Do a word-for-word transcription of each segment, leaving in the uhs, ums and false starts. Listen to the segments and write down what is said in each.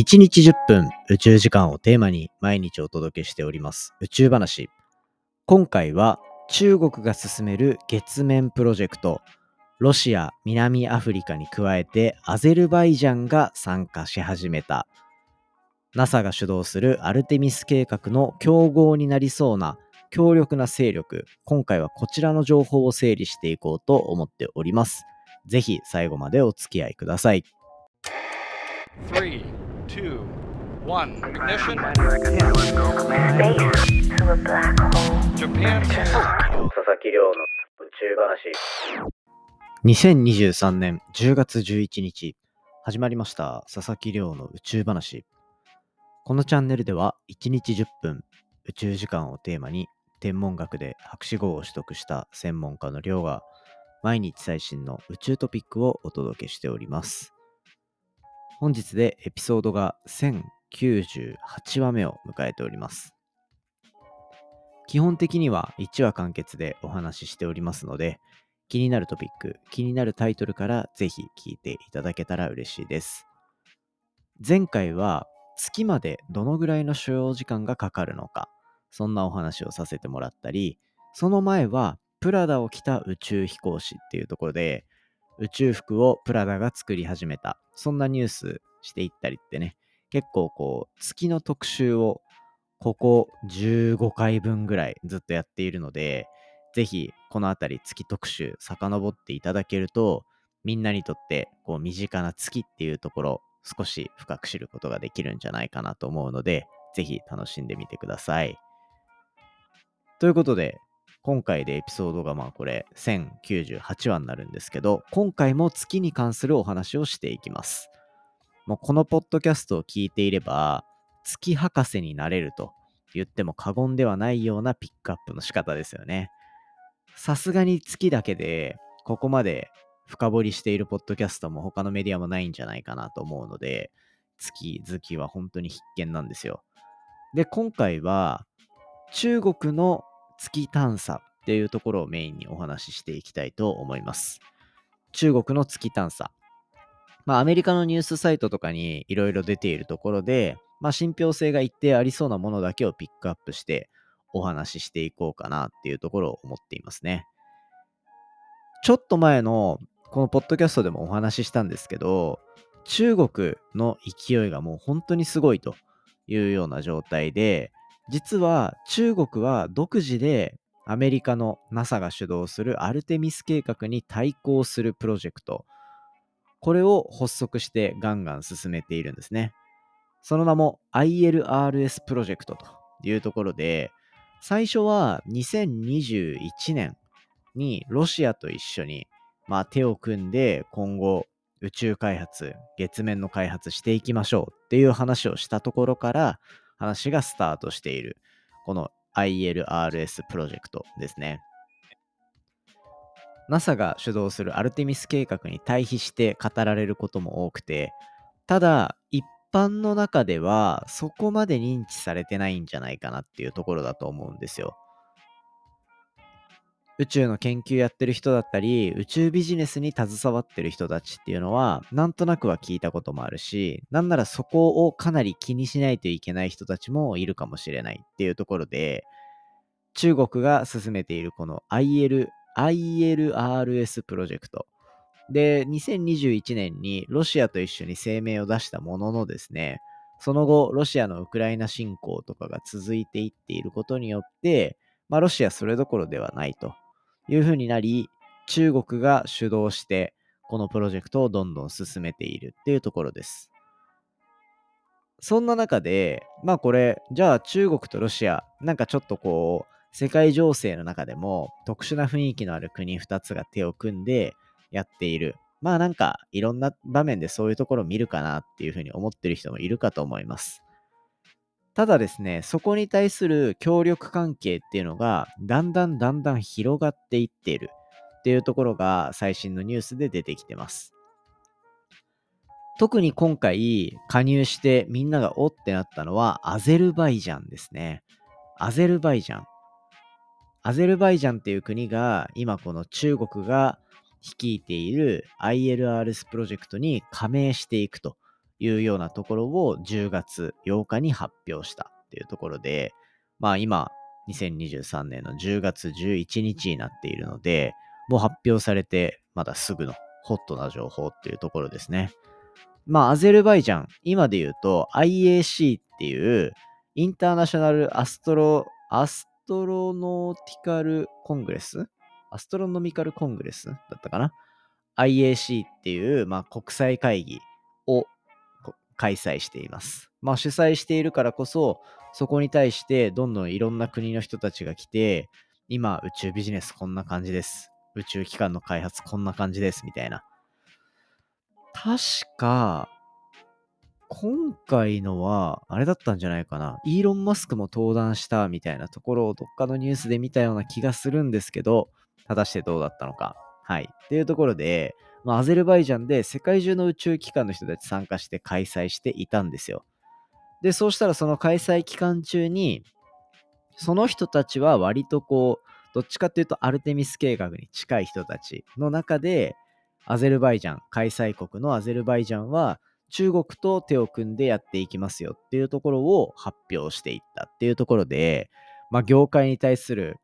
いちにちじゅっぷん宇宙時間をテーマに毎日お届けしております宇宙話。今回は中国が進める月面プロジェクト、ロシア、南アフリカに加えてアゼルバイジャンが参加し始めた ナサ が主導するアルテミス計画の競合になりそうな強力な勢力、今回はこちらの情報を整理していこうと思っております。ぜひ最後までお付き合いください。さん、に、いち にせんにじゅうさんねんじゅうがつじゅういちにち、始まりました佐々木亮の宇宙話。このチャンネルではいちにちじゅっぷん宇宙時間をテーマに、天文学で博士号を取得した専門家の亮が毎日最新の宇宙トピックをお届けしております。本日でエピソードがせんきゅうじゅうはちわめを迎えております。基本的にはいちわ完結でお話ししておりますので、気になるトピック、気になるタイトルからぜひ聞いていただけたら嬉しいです。前回は月までどのぐらいの所要時間がかかるのか、そんなお話をさせてもらったり、その前はプラダを着た宇宙飛行士っていうところで、宇宙服をプラダが作り始めた、そんなニュースしていったりってね、結構こう月の特集をここじゅうごかいぶんぐらいずっとやっているので、ぜひこのあたり月特集遡っていただけると、みんなにとってこう身近な月っていうところを少し深く知ることができるんじゃないかなと思うので、ぜひ楽しんでみてください。ということで今回でエピソードがまあこれせんきゅうじゅうはちわになるんですけど、今回も月に関するお話をしていきます。もうこのポッドキャストを聞いていれば月博士になれると言っても過言ではないようなピックアップの仕方ですよね。さすがに月だけでここまで深掘りしているポッドキャストも他のメディアもないんじゃないかなと思うので、月好きは本当に必見なんですよ。で、今回は中国の月探査っていうところをメインにお話ししていきたいと思います。中国の月探査、まあ、アメリカのニュースサイトとかにいろいろ出ているところで、まあ、信憑性が一定ありそうなものだけをピックアップしてお話ししていこうかなっていうところを思っていますね。ちょっと前のこのポッドキャストでもお話ししたんですけど、中国の勢いがもう本当にすごいというような状態で、実は中国は独自でアメリカの ナサ が主導するアルテミス計画に対抗するプロジェクト、これを発足してガンガン進めているんですね。その名も アイエルアールエス プロジェクトというところで、最初はにせんにじゅういちねんにロシアと一緒に、まあ、手を組んで今後宇宙開発、月面の開発していきましょうっていう話をしたところから話がスタートしているこの アイエルアールエス プロジェクトですね。ナサ が主導するアルテミス計画に対比して語られることも多くて、ただ一般の中ではそこまで認知されてないんじゃないかなっていうところだと思うんですよ。宇宙の研究やってる人だったり、宇宙ビジネスに携わってる人たちっていうのはなんとなくは聞いたこともあるし、なんならそこをかなり気にしないといけない人たちもいるかもしれないっていうところで、中国が進めているこの アイエルアールエス プロジェクトで、にせんにじゅういちねんにロシアと一緒に声明を出したもののですね、その後ロシアのウクライナ侵攻とかが続いていっていることによって、まあ、ロシアそれどころではないというふうになり、中国が主導してこのプロジェクトをどんどん進めているっていうところです。そんな中でまあこれじゃあ中国とロシア、なんかちょっとこう世界情勢の中でも特殊な雰囲気のある国ふたつが手を組んでやっている、まあなんかいろんな場面でそういうところを見るかなっていうふうに思ってる人もいるかと思います。ただですね、そこに対する協力関係っていうのがだんだんだんだん広がっていっているっていうところが最新のニュースで出てきてます。特に今回加入してみんながおってなったのはアゼルバイジャンですね。アゼルバイジャンアゼルバイジャンっていう国が今この中国が率いている アイエルアールエス プロジェクトに加盟していくというようなところをじゅうがつようかに発表したっていうところで、まあ今にせんにじゅうさんねんのじゅうがつじゅういちにちになっているので、もう発表されてまだすぐのホットな情報っていうところですね。まあアゼルバイジャン、今で言うと アイエーシー っていうインターナショナルアストロアストロノーティカルコングレスアストロノミカルコングレスだったかな、 アイエーシー っていう、まあ、国際会議を開催しています。まあ主催しているからこそ、そこに対してどんどんいろんな国の人たちが来て、今宇宙ビジネスこんな感じです、宇宙機関の開発こんな感じですみたいな。確か今回のはあれだったんじゃないかな、イーロン・マスクも登壇したみたいなところをどっかのニュースで見たような気がするんですけど、果たしてどうだったのか、はいっていうところで、まあ、アゼルバイジャンで世界中の宇宙機関の人たち参加して開催していたんですよ。でそうしたら、その開催期間中にその人たちは割とこうどっちかっていうとアルテミス計画に近い人たちの中で、アゼルバイジャン、開催国のアゼルバイジャンは中国と手を組んでやっていきますよっていうところを発表していったっていうところで、まあ、業界に対する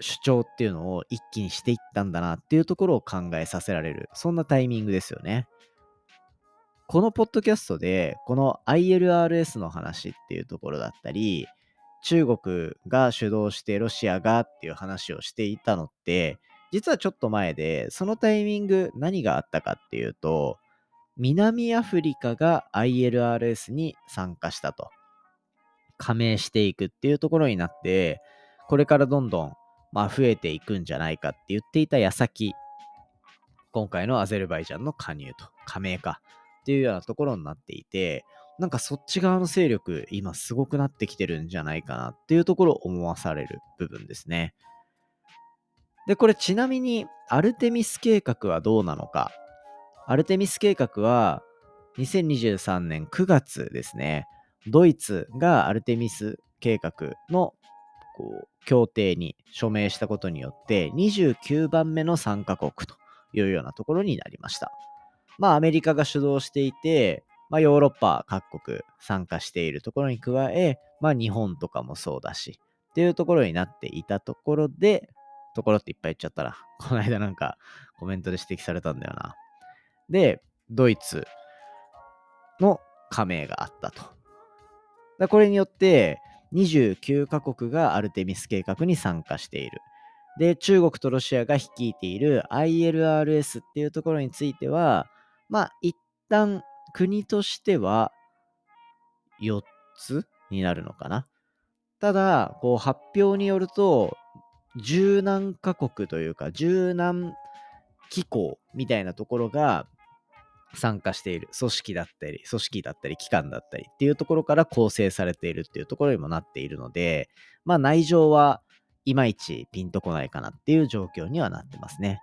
主張っていうのを一気にしていったんだなっていうところを考えさせられる、そんなタイミングですよね。このポッドキャストでこの アイエルアールエス の話っていうところだったり、中国が主導してロシアがっていう話をしていたのって、実はちょっと前で、そのタイミング何があったかっていうと、南アフリカが アイエルアールエス に参加したと、加盟していくっていうところになって、これからどんどんまあ増えていくんじゃないかって言っていた矢先、今回のアゼルバイジャンの加入と加盟かっていうようなところになっていて、なんかそっち側の勢力今すごくなってきてるんじゃないかなっていうところを思わされる部分ですね。でこれちなみにアルテミス計画はどうなのか。アルテミス計画はにせんにじゅうさんねんくがつですね、ドイツがアルテミス計画のこう協定に署名したことによってにじゅうきゅうばんめの参加国というようなところになりました。まあアメリカが主導していて、まあ、ヨーロッパ各国参加しているところに加え、まあ日本とかもそうだしっていうところになっていたところで、ところっていっぱい言っちゃったら、この間なんかコメントで指摘されたんだよな。で、ドイツの加盟があったと。だこれによってにじゅうきゅうかこくがアルテミス計画に参加している。で、中国とロシアが率いている アイエルアールエス っていうところについては、まあ一旦国としてはよっつになるのかな。ただこう発表によると、十何カ国というか十何機構みたいなところが参加している、組織だったり組織だったり機関だったりっていうところから構成されているっていうところにもなっているので、まあ内情はいまいちピンとこないかなっていう状況にはなってますね。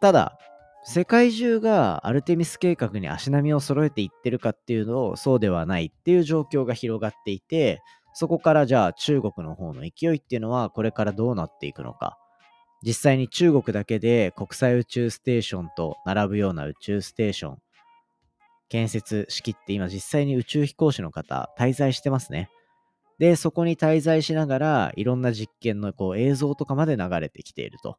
ただ世界中がアルテミス計画に足並みを揃えていってるかっていうと、そうではないっていう状況が広がっていて、そこからじゃあ中国の方の勢いっていうのはこれからどうなっていくのか。実際に中国だけで国際宇宙ステーションと並ぶような宇宙ステーション建設しきって、今実際に宇宙飛行士の方滞在してますね。でそこに滞在しながらいろんな実験のこう映像とかまで流れてきていると。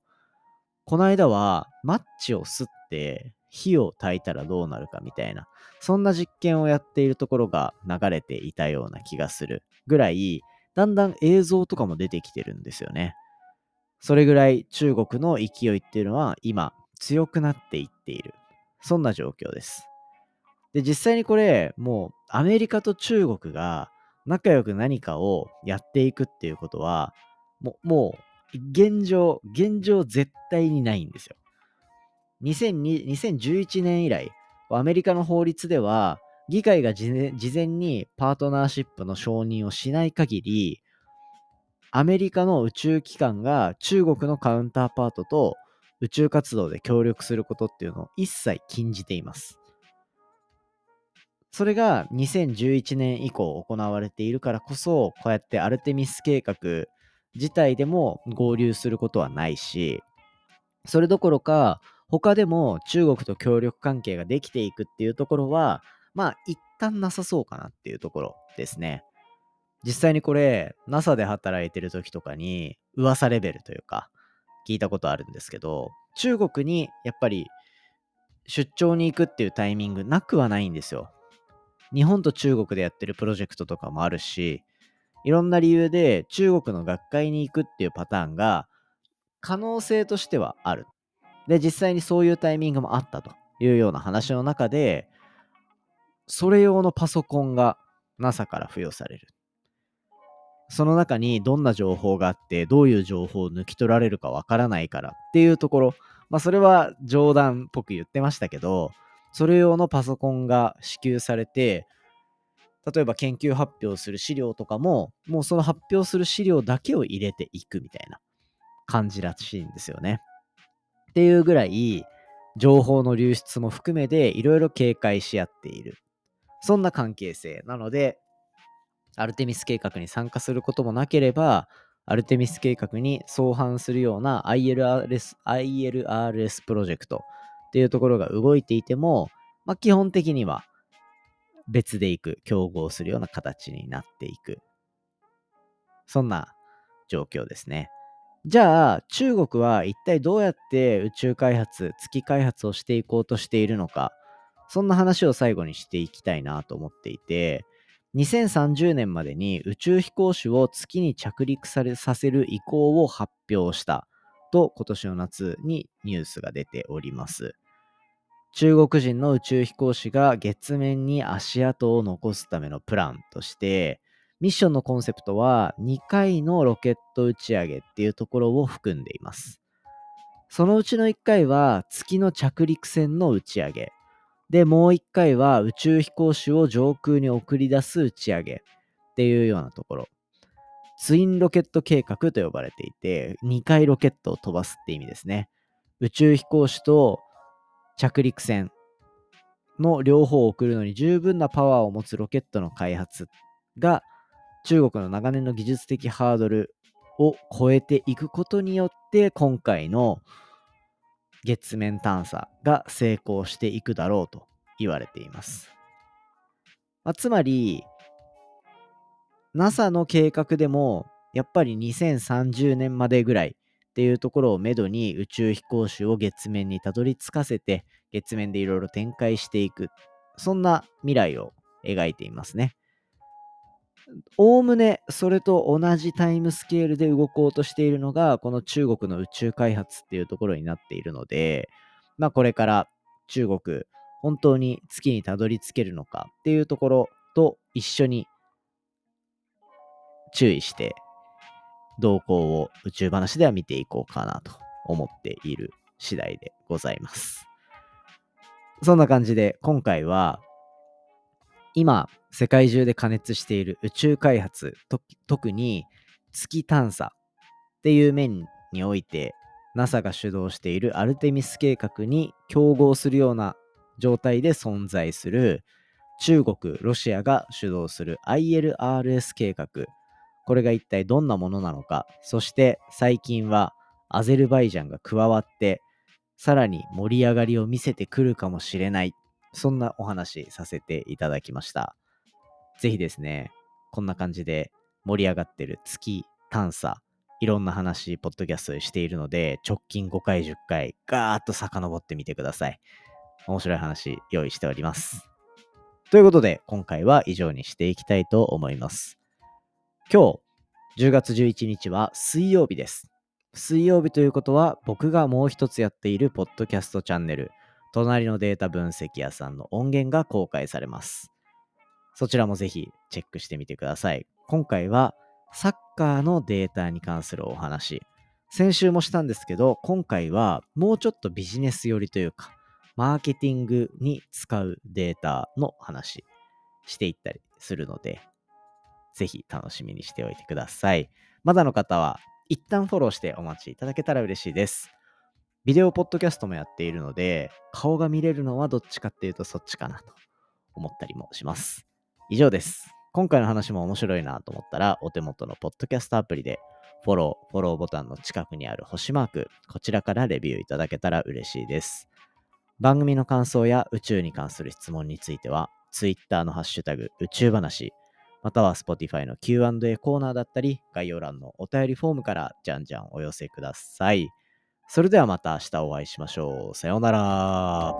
この間はマッチを吸って火を焚いたらどうなるかみたいな、そんな実験をやっているところが流れていたような気がするぐらい、だんだん映像とかも出てきてるんですよね。それぐらい中国の勢いっていうのは今強くなっていっている、そんな状況です。で実際にこれもうアメリカと中国が仲良く何かをやっていくっていうことはもう、もう現状現状絶対にないんですよ。にせんじゅういちねん以来、アメリカの法律では議会が事前にパートナーシップの承認をしない限り、アメリカの宇宙機関が中国のカウンターパートと宇宙活動で協力することっていうのを一切禁じています。それがにせんじゅういちねん以降行われているからこそ、こうやってアルテミス計画自体でも合流することはないし、それどころか他でも中国と協力関係ができていくっていうところは、まあ一旦なさそうかなっていうところですね。実際にこれ NASA で働いてる時とかに噂レベルというか聞いたことあるんですけど、中国にやっぱり出張に行くっていうタイミングなくはないんですよ。日本と中国でやってるプロジェクトとかもあるし、いろんな理由で中国の学会に行くっていうパターンが可能性としてはある。で、実際にそういうタイミングもあったというような話の中で、それ用のパソコンが NASA から付与される。その中にどんな情報があって、どういう情報を抜き取られるかわからないからっていうところ、まあそれは冗談っぽく言ってましたけど、それ用のパソコンが支給されて、例えば研究発表する資料とかも、もうその発表する資料だけを入れていくみたいな感じらしいんですよね。っていうぐらい、情報の流出も含めていろいろ警戒し合っている。そんな関係性なので、アルテミス計画に参加することもなければ、アルテミス計画に相反するような アイエルアールエス プロジェクトっていうところが動いていても、まあ、基本的には別でいく、競合するような形になっていく。そんな状況ですね。じゃあ中国は一体どうやって宇宙開発、月開発をしていこうとしているのか、そんな話を最後にしていきたいなと思っていて、にせんさんじゅうねんまでに宇宙飛行士を月に着陸されさせる意向を発表したと今年の夏にニュースが出ております。中国人の宇宙飛行士が月面に足跡を残すためのプランとして、ミッションのコンセプトはにかいのロケット打ち上げっていうところを含んでいます。そのうちのいっかいは月の着陸船の打ち上げ。で、もういっかいは宇宙飛行士を上空に送り出す打ち上げっていうようなところ。ツインロケット計画と呼ばれていて、にかいロケットを飛ばすって意味ですね。宇宙飛行士と着陸船の両方を送るのに十分なパワーを持つロケットの開発が中国の長年の技術的ハードルを超えていくことによって今回の月面探査が成功していくだろうと言われています。まあ、つまり NASA の計画でもやっぱりにせんさんじゅうねんまでぐらいっていうところをめどに宇宙飛行士を月面にたどり着かせて月面でいろいろ展開していく、そんな未来を描いていますね。おおむねそれと同じタイムスケールで動こうとしているのがこの中国の宇宙開発っていうところになっているので、まあこれから中国本当に月にたどり着けるのかっていうところと一緒に注意して動向を宇宙話では見ていこうかなと思っている次第でございます。そんな感じで今回は今世界中で過熱している宇宙開発、と特に月探査っていう面において NASA が主導しているアルテミス計画に競合するような状態で存在する中国、ロシアが主導する アイエルアールエス 計画、これが一体どんなものなのか、そして最近はアゼルバイジャンが加わってさらに盛り上がりを見せてくるかもしれない、そんなお話させていただきました。ぜひですね、こんな感じで盛り上がってる月探査、いろんな話、ポッドキャストでしているので、直近ごかい、じゅっかい、ガーッと遡ってみてください。面白い話、用意しております。ということで、今回は以上にしていきたいと思います。今日、じゅうがつじゅういちにちは水曜日です。水曜日ということは、僕がもう一つやっているポッドキャストチャンネル、隣のデータ分析屋さんの音源が公開されます。そちらもぜひチェックしてみてください。今回はサッカーのデータに関するお話。先週もしたんですけど、今回はもうちょっとビジネス寄りというか、マーケティングに使うデータの話していったりするので、ぜひ楽しみにしておいてください。まだの方は一旦フォローしてお待ちいただけたら嬉しいです。ビデオポッドキャストもやっているので、顔が見れるのはどっちかっていうとそっちかなと思ったりもします。以上です。今回の話も面白いなと思ったら、お手元のポッドキャストアプリでフォロー、フォローボタンの近くにある星マーク、こちらからレビューいただけたら嬉しいです。番組の感想や宇宙に関する質問については、Twitter のハッシュタグ宇宙話、または Spotify の キューアンドエー コーナーだったり、概要欄のお便りフォームからじゃんじゃんお寄せください。それではまた明日お会いしましょう。さようなら。